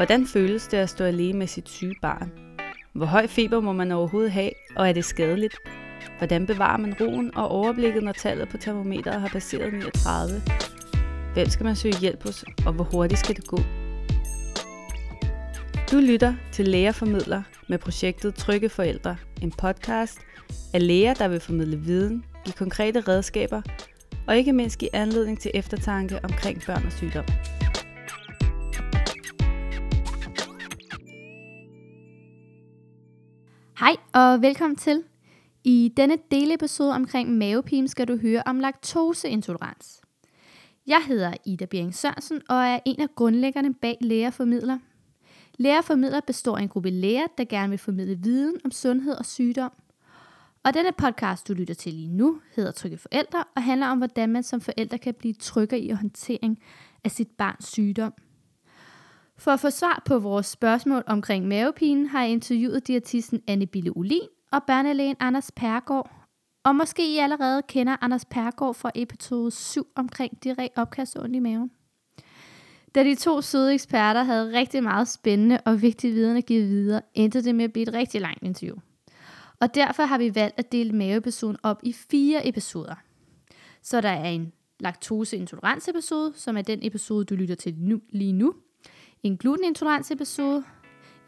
Hvordan føles det at stå alene med sit syge barn? Hvor høj feber må man overhovedet have, og er det skadeligt? Hvordan bevarer man roen og overblikket, når tallet på termometeret har passeret 39? Hvem skal man søge hjælp hos, og hvor hurtigt skal det gå? Du lytter til Læger Formidler med projektet Trygge Forældre, en podcast af læger, der vil formidle viden, give konkrete redskaber og ikke mindst give anledning til eftertanke omkring børn og sygdom. Hej og velkommen til. I denne delepisode omkring mavepine skal du høre om laktoseintolerans. Jeg hedder Ida Bjerring Sørensen og er en af grundlæggerne bag Læger Formidler. Læger Formidler består af en gruppe læger, der gerne vil formidle viden om sundhed og sygdom. Og denne podcast, du lytter til lige nu, hedder Trygge Forældre og handler om, hvordan man som forældre kan blive tryggere i håndtering af sit barns sygdom. For at få svar på vores spørgsmål omkring mavepine, har jeg interviewet diætisten Anne Bille Olin og børnelægen Anders Pærregaard. Og måske I allerede kender Anders Pærregaard fra episode 7 omkring direkte opkast og ondt i maven. Da de to søde eksperter havde rigtig meget spændende og vigtig viden at give videre, endte det med at blive et rigtig langt interview. Og derfor har vi valgt at dele maveepisoden op i 4 episoder. Så der er en laktoseintoleranseepisode, som er den episode, du lytter til nu, lige nu. En glutenintoleranseepisode,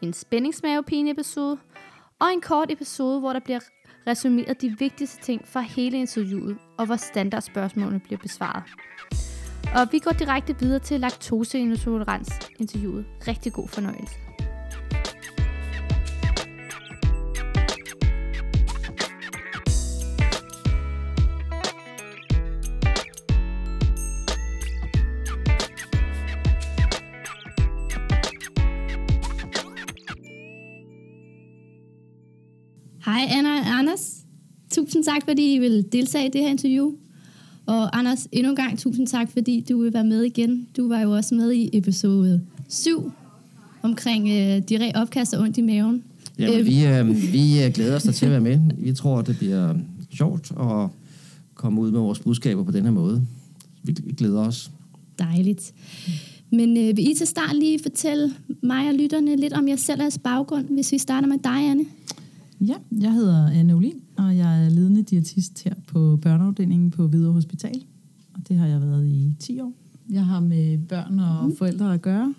en spændingsmavepine-episode og en kort episode, hvor der bliver resumeret de vigtigste ting fra hele interviewet og hvor standardspørgsmålene bliver besvaret. Og vi går direkte videre til laktoseintolerans-interviewet. Rigtig god fornøjelse. Hej Anna og Anders. Tusind tak, fordi I vil deltage i det her interview. Og Anders, endnu en gang tusind tak, fordi du vil være med igen. Du var jo også med i episode 7 omkring direkte opkast og ondt i maven. Jamen, vi glæder os til at være med. Vi tror, det bliver sjovt at komme ud med vores budskaber på den her måde. Vi glæder os. Dejligt. Men vil I til start lige fortælle mig og lytterne lidt om jer selv og jeres baggrund, hvis vi starter med dig, Anne? Ja, jeg hedder Anne Olin, og jeg er ledende diætist her på børneafdelingen på Hvidovre Hospital. Og det har jeg været i 10 år. Jeg har med børn og forældre at gøre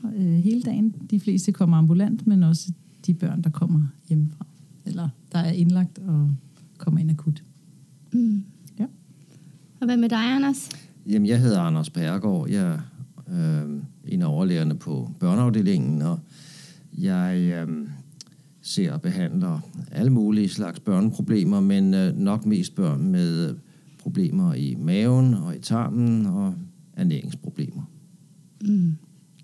hele dagen. De fleste kommer ambulant, men også de børn, der kommer hjemmefra. Eller der er indlagt og kommer ind akut. Mm. Ja. Og hvad med dig, Anders? Jamen, jeg hedder Anders Pærregaard. Jeg er en af overlægerne på børneafdelingen, og jeg... ser og behandler alle mulige slags børneproblemer, men nok mest børn med problemer i maven og i tarmen og ernæringsproblemer. Mm,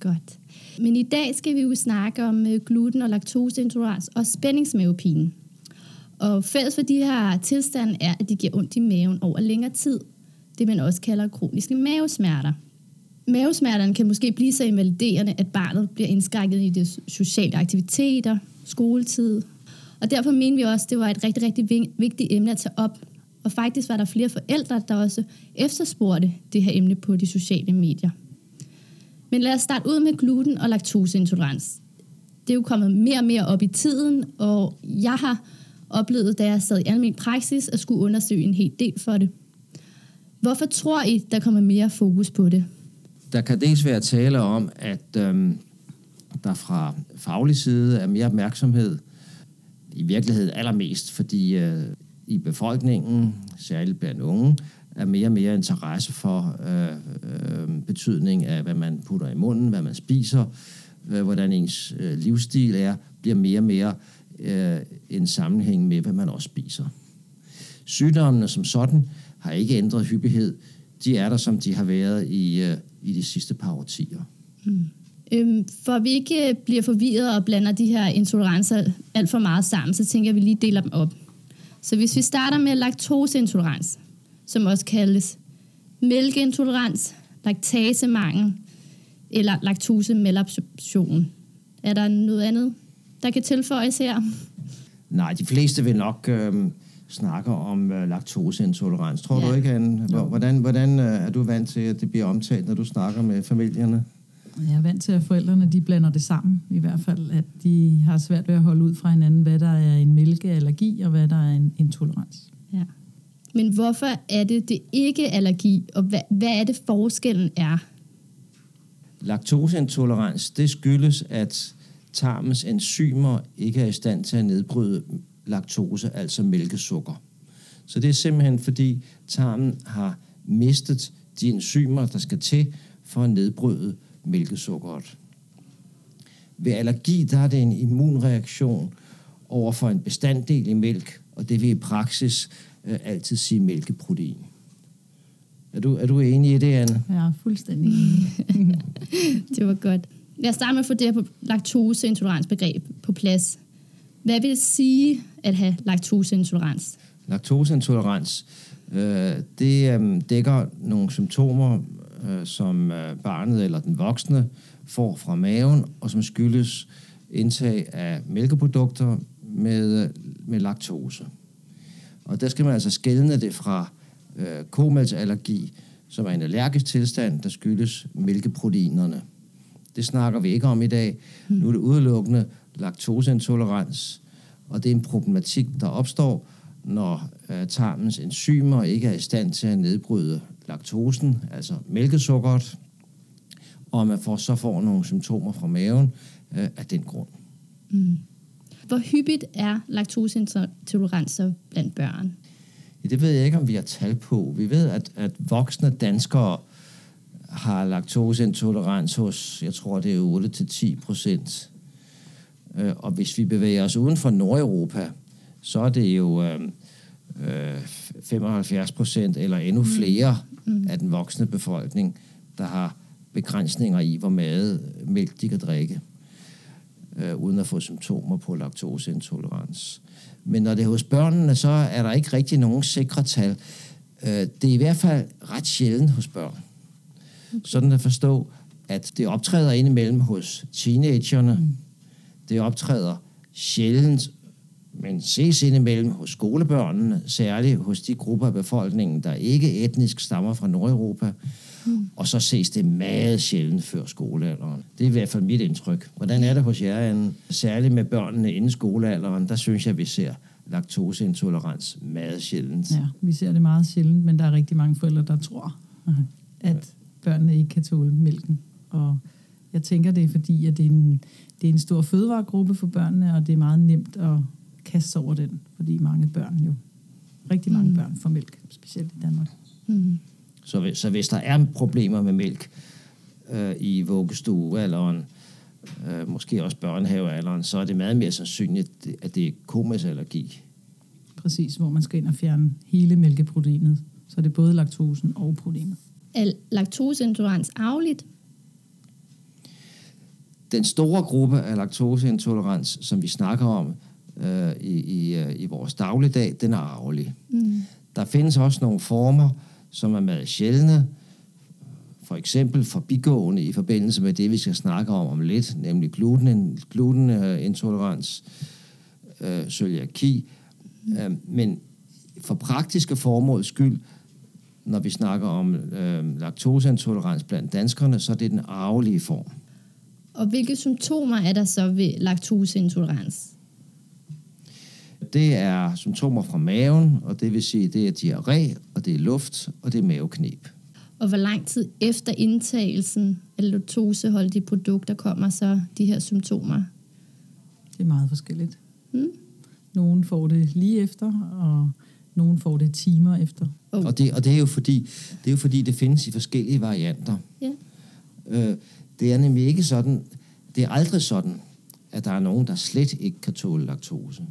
godt. Men i dag skal vi jo snakke om gluten- og laktoseintolerans og spændingsmavepine. Og fælles for de her tilstande er, at de giver ondt i maven over længere tid. Det man også kalder kroniske mavesmerter. Mavesmerterne kan måske blive så invaliderende, at barnet bliver indskrækket i de sociale aktiviteter, skoletid. Og derfor mener vi også, at det var et rigtig, rigtig vigtigt emne at tage op. Og faktisk var der flere forældre, der også efterspurgte det her emne på de sociale medier. Men lad os starte ud med gluten- og laktoseintolerans. Det er jo kommet mere og mere op i tiden, og jeg har oplevet, da jeg sad i almen praksis, at skulle undersøge en hel del for det. Hvorfor tror I, der kommer mere fokus på det? Der kan dels være tale om, at der fra faglig side er mere opmærksomhed, i virkeligheden allermest, fordi i befolkningen, særligt blandt unge, er mere og mere interesse for betydning af, hvad man putter i munden, hvad man spiser, hvordan ens livsstil er, bliver mere og mere en sammenhæng med, hvad man også spiser. Sygdommene som sådan har ikke ændret hyppighed. De er der, som de har været i de sidste par årtier. Mm. For at vi ikke bliver forvirret og blander de her intolerancer alt for meget sammen, så tænker jeg, at vi lige deler dem op. Så hvis vi starter med laktoseintolerans, som også kaldes mælkeintolerans, laktasemangel eller laktosemalabsorption. Er der noget andet, der kan tilføjes her? Nej, de fleste vil nok snakke om laktoseintolerans. Tror du ikke, Anne? Hvordan er du vant til, at det bliver omtalt, når du snakker med familierne? Jeg er vant til, at forældrene de blander det sammen. I hvert fald, at de har svært ved at holde ud fra hinanden, hvad der er en mælkeallergi, og hvad der er en intolerans. Ja. Men hvorfor er det ikke allergi, og hvad er det forskellen er? Laktoseintolerans, det skyldes, at tarmens enzymer ikke er i stand til at nedbryde laktose, altså mælkesukker. Så det er simpelthen, fordi tarmen har mistet de enzymer, der skal til for at nedbryde mælkesukkeret. Ved allergi, der er det en immunreaktion over for en bestanddel i mælk, og det vil i praksis altid sige mælkeprotein. Er du enig i det, Anne? Ja, fuldstændig. Det var godt. Lad os starte med at få det her laktoseintolerans-begreb på plads. Hvad vil det sige at have laktoseintolerans? Laktoseintolerans, det dækker nogle symptomer, som barnet eller den voksne får fra maven, og som skyldes indtag af mælkeprodukter med laktose. Og der skal man altså skelne det fra komælksallergi, som er en allergisk tilstand, der skyldes mælkeproteinerne. Det snakker vi ikke om i dag. Nu er det udelukkende laktoseintolerans, og det er en problematik, der opstår, når tarmens enzymer ikke er i stand til at nedbryde laktosen, altså mælkesukkeret, og man får nogle symptomer fra maven af den grund. Mm. Hvor hyppigt er laktoseintoleranser blandt børn? Ja, det ved jeg ikke, om vi har tal på. Vi ved, at voksne danskere har laktoseintolerans hos, jeg tror, det er 8-10%. Og hvis vi bevæger os uden for Nordeuropa, så er det jo 75% eller endnu flere af den voksne befolkning, der har begrænsninger i, hvor meget mælk de kan drikke, uden at få symptomer på laktoseintolerans. Men når det er hos børnene, så er der ikke rigtig nogen sikre tal. Det er i hvert fald ret sjældent hos børn. Sådan at forstå, at det optræder indimellem hos teenagerne, det optræder sjældent, men ses indimellem hos skolebørnene, særligt hos de grupper af befolkningen, der ikke etnisk stammer fra Nordeuropa, og så ses det meget sjældent før skolealderen. Det er i hvert fald mit indtryk. Hvordan er det hos jer, Anne? Særligt med børnene inden skolealderen, der synes jeg, vi ser laktoseintolerans meget sjældent. Ja, vi ser det meget sjældent, men der er rigtig mange forældre, der tror, at børnene ikke kan tåle mælken. Og jeg tænker, det er fordi, at det er en stor fødevaregruppe for børnene, og det er meget nemt at kaste over den, fordi mange børn jo, rigtig mange børn får mælk, specielt i Danmark. Mm. Så hvis der er problemer med mælk i vuggestuealderen, måske også børnehavealderen, så er det meget mere sandsynligt, at det er komælksallergi. Præcis, hvor man skal ind og fjerne hele mælkeproteinet. Så er det både laktosen og proteinet. Er laktoseintolerans arveligt? Den store gruppe af laktoseintolerans, som vi snakker om i vores dagligdag, den er arvelig. Mm. Der findes også nogle former, som er meget sjældne, for eksempel forbigående i forbindelse med det, vi skal snakke om lidt, nemlig glutenintolerans, cøliaki. Men for praktiske formåls skyld, når vi snakker om laktoseintolerans blandt danskerne, så er det den arvelige form. Og hvilke symptomer er der så ved laktoseintolerans? Det er symptomer fra maven, og det vil sige, det er diarré, og det er luft, og det er mavekneb. Og hvor lang tid efter indtagelsen af laktoseholdige produkter kommer så de her symptomer? Det er meget forskelligt. Nogen får det lige efter, og nogen får det timer efter. Okay. Og det er jo fordi, det findes i forskellige varianter. Yeah. Det er nemlig ikke sådan, det er aldrig sådan, at der er nogen, der slet ikke kan tåle laktose.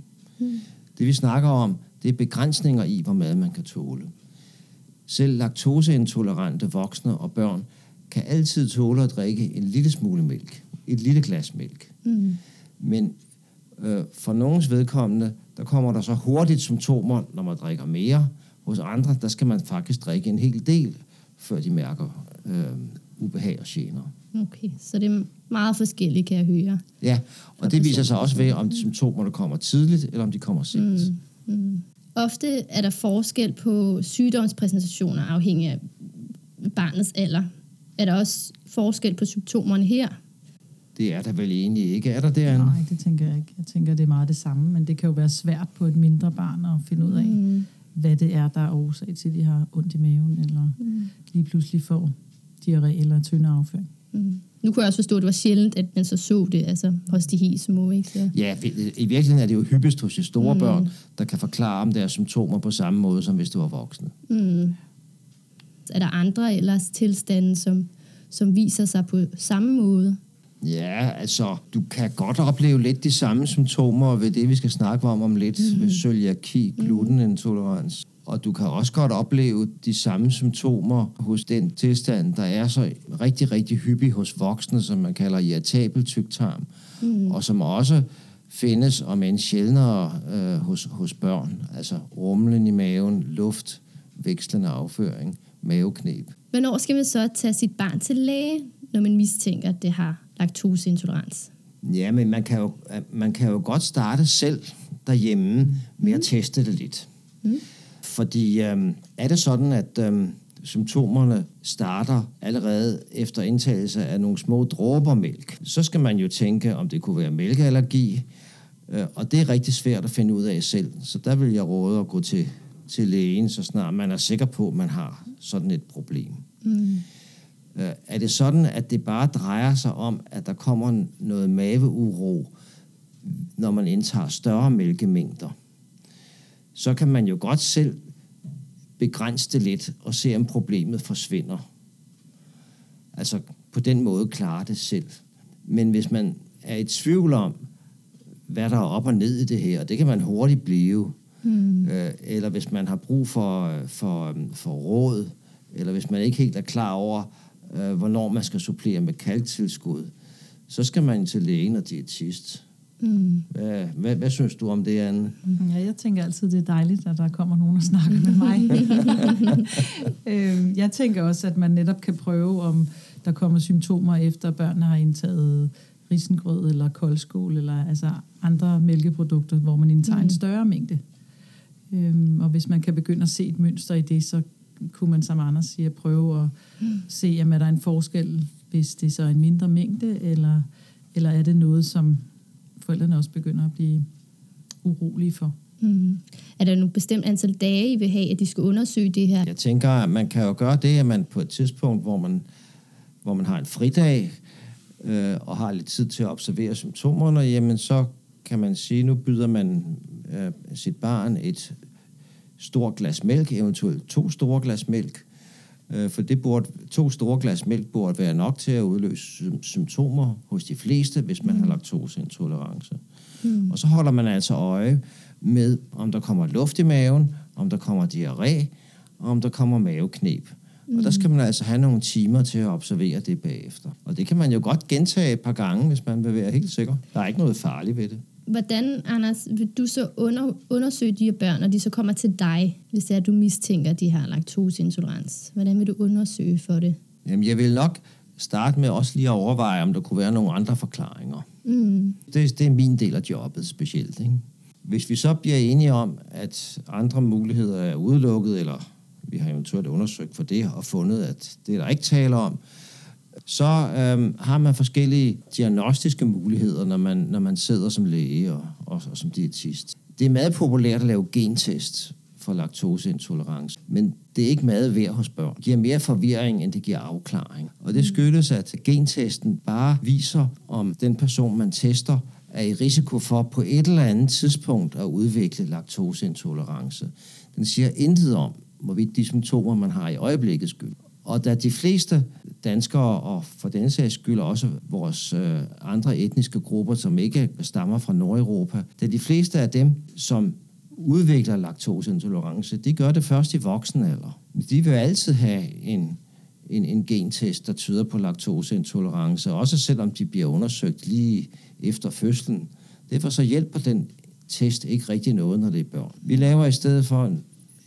Det vi snakker om, det er begrænsninger i, hvor meget man kan tåle. Selv laktoseintolerante voksne og børn kan altid tåle at drikke en lille smule mælk, et lille glas mælk. Men for nogens vedkommende, der kommer der så hurtigt symptomer, når man drikker mere. Hos andre, der skal man faktisk drikke en hel del, før de mærker ubehag og gener. Okay, så det er meget forskelligt, kan jeg høre. Ja, og det viser sig også ved, om de symptomerne kommer tidligt, eller om de kommer sent. Ofte er der forskel på sygdomspræsentationer afhængig af barnets alder. Er der også forskel på symptomerne her? Det er der vel egentlig ikke. Er der det, Anne? Nej, det tænker jeg ikke. Jeg tænker, det er meget det samme, men det kan jo være svært på et mindre barn at finde ud af, hvad det er, der er årsag til, at de har ondt i maven, eller lige pludselig får diarré eller tynde afføring. Mm. Nu kunne jeg også forstå, at det var sjældent, at man så det, altså hos de helt små, ikke? Så. Ja, i virkeligheden er det jo hyppigst hos de store børn, der kan forklare om deres symptomer på samme måde, som hvis det var voksne. Mm. Er der andre ellers tilstande, som viser sig på samme måde? Ja, altså, du kan godt opleve lidt de samme symptomer ved det, vi skal snakke om lidt, ved cøliaki, glutenintolerans. Og du kan også godt opleve de samme symptomer hos den tilstand, der er så rigtig, rigtig hyppig hos voksne, som man kalder irritabel tyktarm, og som også findes, om end sjældnere, hos børn. Altså rumlen i maven, luft, vekslende afføring, mavekneb. Hvornår skal man så tage sit barn til læge, når man mistænker, at det har laktoseintolerans? Ja, men man kan jo godt starte selv derhjemme med at teste det lidt. Mm. Fordi er det sådan, at symptomerne starter allerede efter indtagelse af nogle små dråber mælk, så skal man jo tænke, om det kunne være mælkeallergi, og det er rigtig svært at finde ud af selv. Så der vil jeg råde at gå til lægen, så snart man er sikker på, at man har sådan et problem. Mm. Er det sådan, at det bare drejer sig om, at der kommer noget maveuro, når man indtager større mælkemængder, så kan man jo godt selv begrænse det lidt og se, om problemet forsvinder. Altså på den måde klare det selv. Men hvis man er i tvivl om, hvad der er op og ned i det her, og det kan man hurtigt blive, eller hvis man har brug for råd, eller hvis man ikke helt er klar over, hvornår man skal supplere med kalktilskud, så skal man til lægen og diætist. Mm. Hvad synes du om det, Anne? Ja, jeg tænker altid, det er dejligt, at der kommer nogen og snakker med mig. Jeg tænker også, at man netop kan prøve, om der kommer symptomer efter, børnene har indtaget risengrød eller koldskål, eller altså andre mælkeprodukter, hvor man indtager en større mængde. Og hvis man kan begynde at se et mønster i det, så kunne man, som Anders siger, prøve at se, om der er en forskel, hvis det så er en mindre mængde, eller er det noget, som forældrene også begynder at blive urolige for. Mm-hmm. Er der nogle bestemt antal dage, I vil have, at de skal undersøge det her? Jeg tænker, at man kan jo gøre det, at man på et tidspunkt, hvor man har en fridag, og har lidt tid til at observere symptomerne, jamen så kan man sige, nu byder man sit barn et stort glas mælk, eventuelt 2 store glas mælk, for det burde, 2 store glas mælk burde være nok til at udløse symptomer hos de fleste, hvis man har laktoseintolerance. Mm. Og så holder man altså øje med, om der kommer luft i maven, om der kommer diarré, og om der kommer mavekneb. Mm. Og der skal man altså have nogle timer til at observere det bagefter. Og det kan man jo godt gentage et par gange, hvis man vil være helt sikker. Der er ikke noget farligt ved det. Hvordan, Anders, vil du så undersøge de her børn, og de så kommer til dig, hvis det er, du mistænker, de har laktoseintolerans? Hvordan vil du undersøge for det? Jamen, jeg vil nok starte med også lige at overveje, om der kunne være nogle andre forklaringer. Mm. Det er min del af jobbet specielt, ikke? Hvis vi så bliver enige om, at andre muligheder er udelukket, eller vi har eventuelt undersøgt for det og fundet, at det er der ikke tale om, så har man forskellige diagnostiske muligheder, når man sidder som læge og som diætist. Det er meget populært at lave gentest for laktoseintolerance, men det er ikke meget værd hos børn. Det giver mere forvirring, end det giver afklaring. Og det skyldes, at gentesten bare viser, om den person, man tester, er i risiko for på et eller andet tidspunkt at udvikle laktoseintolerance. Den siger intet om, hvorvidt de symptomer, man har i øjeblikket skyld. Og da de fleste danskere, og for den sags skyld også vores andre etniske grupper, som ikke stammer fra Nordeuropa, da de fleste af dem, som udvikler laktoseintolerance, de gør det først i voksenalder. De vil altid have en gentest, der tyder på laktoseintolerance, også selvom de bliver undersøgt lige efter fødslen. Derfor så hjælper den test ikke rigtig noget, når det er børn. Vi laver i stedet for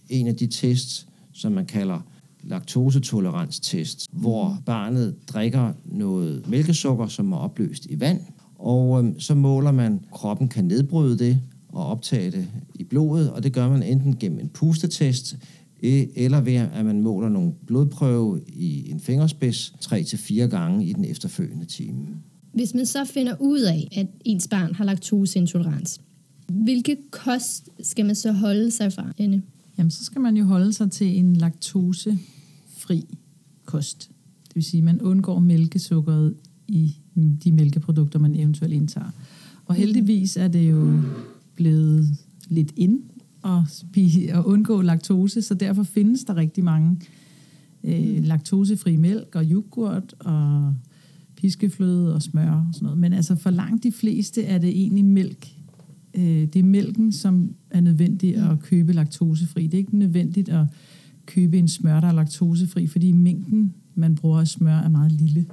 en af de tests, som man kalder laktosetoleranstest, hvor barnet drikker noget mælkesukker, som er opløst i vand, og så måler man, kroppen kan nedbryde det og optage det i blodet, og det gør man enten gennem en pustetest eller ved at man måler nogle blodprøve i en fingerspids 3-4 gange i den efterfølgende time. Hvis man så finder ud af, at ens barn har laktoseintolerans, hvilke kost skal man så holde sig fra, Anne? Jamen, så skal man jo holde sig til en laktosefri kost. Det vil sige, at man undgår mælkesukkeret i de mælkeprodukter, man eventuelt indtager. Og heldigvis er det jo blevet lidt ind at undgå laktose, så derfor findes der rigtig mange laktosefri mælk og yoghurt og piskefløde og smør og sådan noget. Men altså for langt de fleste er det egentlig mælk. Det er mælken, som er nødvendig at købe laktosefri. Det er ikke nødvendigt at købe en smør, der er laktosefri, fordi mængden, man bruger af smør, er meget lille.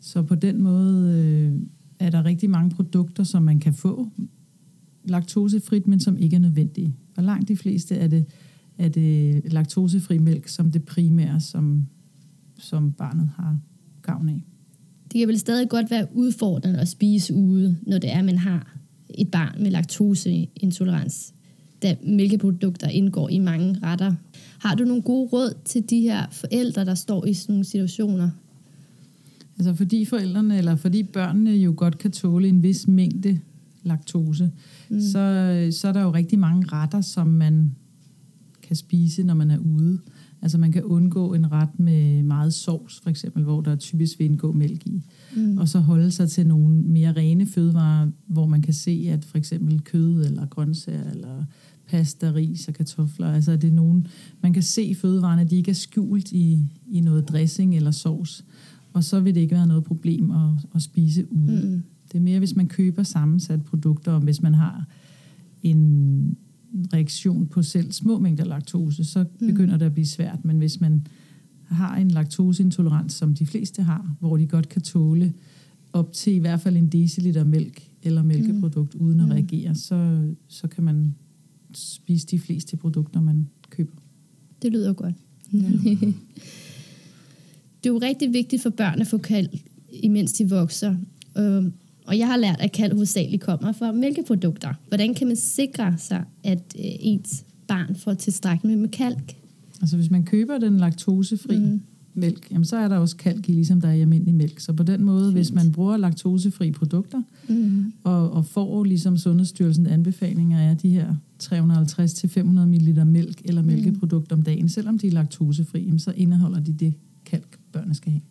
Så på den måde er der rigtig mange produkter, som man kan få laktosefrit, men som ikke er nødvendige. Og langt de fleste er det laktosefri mælk som det primære, som barnet har gavn af. Det kan vel stadig godt være udfordrende at spise ude, når det er, man har et barn med laktoseintolerans, da mælkeprodukter indgår i mange retter. Har du nogle gode råd til de her forældre, der står i sådan nogle situationer? Altså fordi børnene jo godt kan tåle en vis mængde laktose, så er der jo rigtig mange retter, som man kan spise, når man er ude. Altså man kan undgå en ret med meget sovs, for eksempel, hvor der typisk vil indgå mælk i. Og så holde sig til nogle mere rene fødevarer, hvor man kan se, at for eksempel kød eller grøntsager eller pasta, ris og kartofler, altså er det nogen, man kan se fødevarerne, de ikke er skjult i noget dressing eller sovs. Og så vil det ikke være noget problem at spise ude. Det er mere, hvis man køber sammensatte produkter, og hvis man har en reaktion på selv små mængder laktose, så begynder det at blive svært. Men hvis man har en laktoseintolerans, som de fleste har, hvor de godt kan tåle op til i hvert fald 1 deciliter mælk eller mælkeprodukt uden at reagere, så kan man spise de fleste produkter, man køber. Det lyder godt. Ja. Det er jo rigtig vigtigt for børn at få kald, imens de vokser. Og jeg har lært, at kald hovedsageligt kommer fra mælkeprodukter. Hvordan kan man sikre sig, at ens barn får tilstrækkeligt med kalk? Altså hvis man køber den laktosefri mælk, jamen, så er der også kalk i, ligesom der er i almindelig mælk. Så på den måde, hvis man bruger laktosefri produkter, og får, ligesom Sundhedsstyrelsens anbefalinger er, de her 350-500 ml mælk eller mælkeprodukt om dagen, selvom de er laktosefri, jamen, så indeholder de det kalk, børnene skal have.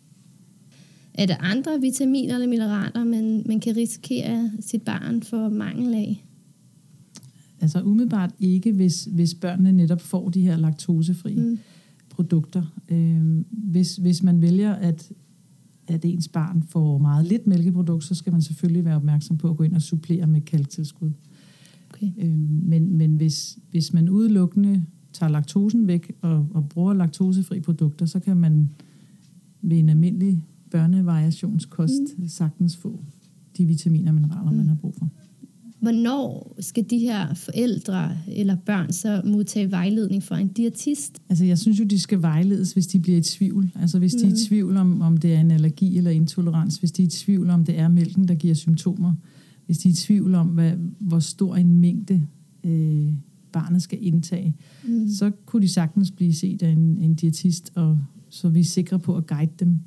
Er der andre vitaminer eller mineraler, man kan risikere sit barn for mangel af? Altså umiddelbart ikke, hvis børnene netop får de her laktosefrie produkter. Hvis man vælger, at ens barn får meget lidt mælkeprodukt, så skal man selvfølgelig være opmærksom på at gå ind og supplere med kalktilskud. Okay. Men hvis man udelukkende tager laktosen væk og bruger laktosefrie produkter, så kan man ved en almindelig børnevariationskost sagtens få de vitaminer og mineraler, man har brug for. Hvornår skal de her forældre eller børn så modtage vejledning fra en diætist? Altså jeg synes jo, de skal vejledes, hvis de bliver i tvivl. Altså hvis de er i tvivl om det er en allergi eller intolerans. Hvis de er i tvivl om, det er mælken, der giver symptomer. Hvis de er i tvivl om, hvor stor en mængde barnet skal indtage. Så kunne de sagtens blive set af en diætist, og så vi er sikre på at guide dem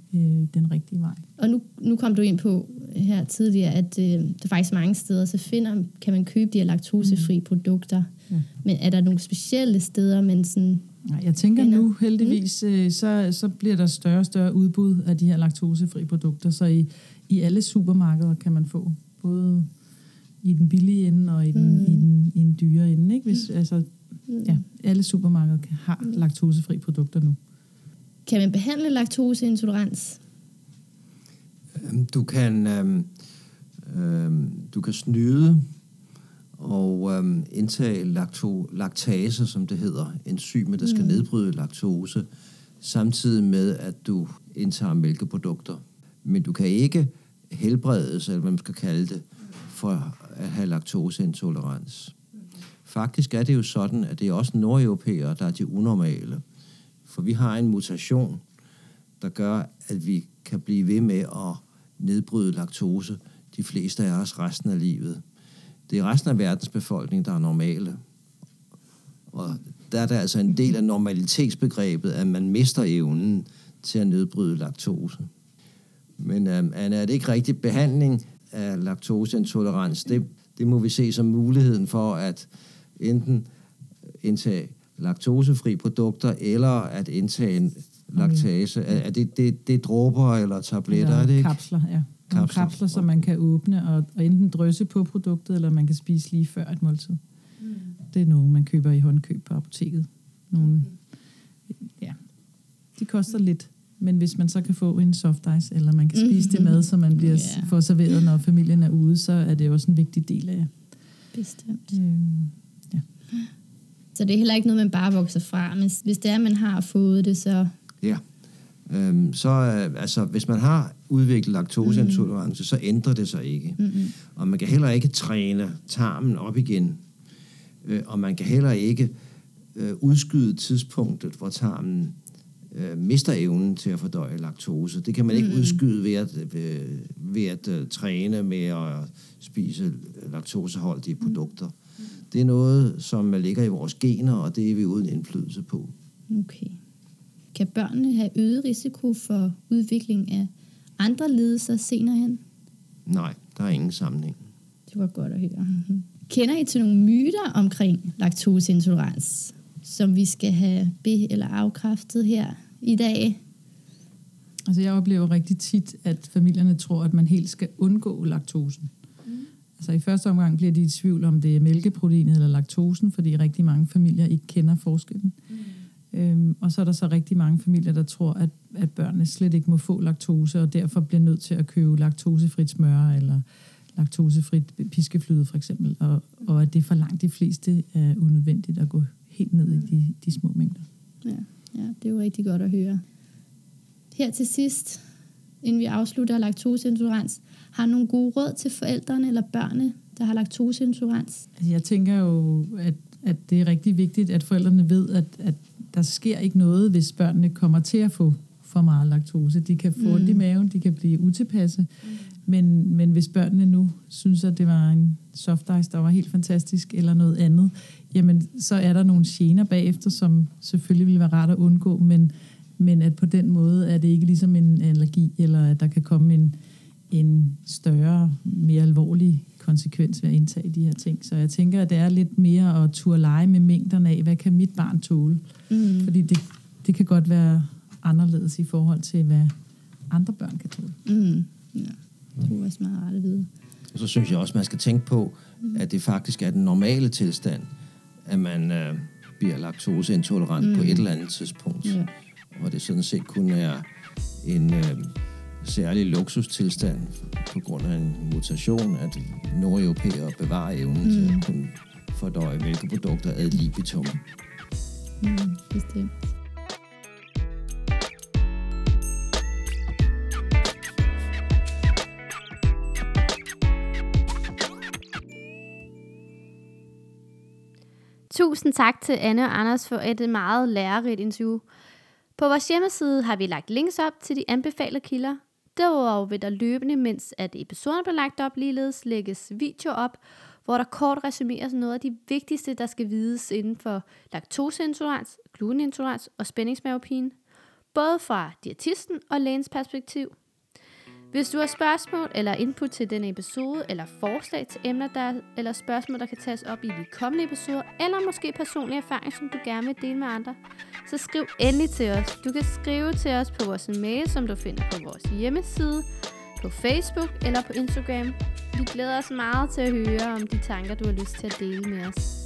den rigtige vej. Og nu kom du ind på her tidligere, at der faktisk mange steder, så kan man købe de her laktosefri produkter. Ja. Men er der nogle specielle steder, man sådan... Nej, jeg tænker nu heldigvis, så bliver der større og større udbud af de her laktosefri produkter. Så i alle supermarkeder kan man få, både i den billige ende og i den dyre ende. Ikke? Alle supermarkeder har laktosefri produkter nu. Kan man behandle laktoseintolerans? Du kan snyde og indtage laktase, som det hedder, enzymet, der skal nedbryde laktose, samtidig med, at du indtager mælkeprodukter. Men du kan ikke helbredes, eller hvad man skal kalde det, for at have laktoseintolerans. Faktisk er det jo sådan, at det er også nordeuropæere, der er de unormale. For vi har en mutation, der gør, at vi kan blive ved med at nedbryde laktose, de fleste af os resten af livet. Det er resten af verdens befolkning, der er normale. Og der er der altså en del af normalitetsbegrebet, at man mister evnen til at nedbryde laktose. Men Anna, er det ikke rigtigt? Behandling af laktoseintolerans, det må vi se som muligheden for at enten indtage laktosefri produkter, eller at indtage en laktase. Er det dråber eller tabletter? Eller er det ikke? Kapsler, ja. Kapsler, som man kan åbne og enten drysse på produktet, eller man kan spise lige før et måltid. Mm. Det er nogle, man køber i håndkøb på apoteket. Nogle, ja, de koster lidt, men hvis man så kan få en soft ice, eller man kan spise det med, så man bliver får serveret, når familien er ude, så er det også en vigtig del af. Bestemt. Ja. Så det er heller ikke noget, man bare vokser fra, men hvis det er, man har fået det, så... Ja. Så hvis man har udviklet laktoseintolerance, så ændrer det sig ikke. Mm-hmm. Og man kan heller ikke træne tarmen op igen. Og man kan heller ikke udskyde tidspunktet, hvor tarmen mister evnen til at fordøje laktose. Det kan man ikke udskyde ved at træne med at spise laktoseholdige produkter. Det er noget, som ligger i vores gener, og det er vi uden indflydelse på. Okay. Kan børnene have øget risiko for udvikling af andre lidelser senere hen? Nej, der er ingen sammenhæng. Det var godt at høre. Kender I til nogle myter omkring laktoseintolerans, som vi skal have eller afkræftet her i dag? Altså jeg oplever rigtig tit, at familierne tror, at man helt skal undgå laktosen. Altså i første omgang bliver de i tvivl om det er mælkeproteinet eller laktosen, fordi rigtig mange familier ikke kender forskellen. Og så er der så rigtig mange familier, der tror, at børnene slet ikke må få laktose, og derfor bliver nødt til at købe laktosefrit smør eller laktosefrit piskeflyde for eksempel, og at det for langt de fleste er unødvendigt at gå helt ned i de små mængder. Ja, det er jo rigtig godt at høre. Her til sidst, inden vi afslutter laktoseintolerans, har nogle gode råd til forældrene eller børnene, der har laktoseintolerans? Altså, jeg tænker jo, at det er rigtig vigtigt, at forældrene ved, at der sker ikke noget, hvis børnene kommer til at få for meget laktose. De kan få ondt i maven, de kan blive utilpasse. Men hvis børnene nu synes, at det var en soft ice, der var helt fantastisk, eller noget andet, jamen så er der nogle gener bagefter, som selvfølgelig ville være rart at undgå, men at på den måde er det ikke ligesom en allergi, eller at der kan komme en større, mere alvorlig konsekvens ved at indtage de her ting. Så jeg tænker, at det er lidt mere at turde lege med mængderne af, hvad kan mit barn tåle? Fordi det kan godt være anderledes i forhold til, hvad andre børn kan tåle. Ja, det er også meget rart at vide. Og så synes jeg også, man skal tænke på, at det faktisk er den normale tilstand, at man bliver laktoseintolerant på et eller andet tidspunkt. Ja. Og det sådan set kun er en... særlig luksustilstand på grund af en mutation, at nordeuropæere bevarer evnen til at kunne fordøje hvilke produkter ad libitum. Bestemt. Tusind tak til Anne og Anders for et meget lærerigt interview. På vores hjemmeside har vi lagt links op til de anbefalede kilder. Derudover vil der løbende, mens at episoden bliver lagt op, ligeledes lægges video op, hvor der kort resumeres noget af de vigtigste, der skal vides inden for laktoseintolerans, glutenintolerans og spændingsmavepine, både fra diætisten og lægens perspektiv. Hvis du har spørgsmål eller input til denne episode, eller forslag til emner, eller spørgsmål, der kan tages op i de kommende episoder, eller måske personlige erfaringer, som du gerne vil dele med andre, så skriv endelig til os. Du kan skrive til os på vores mail, som du finder på vores hjemmeside, på Facebook eller på Instagram. Vi glæder os meget til at høre om de tanker, du har lyst til at dele med os.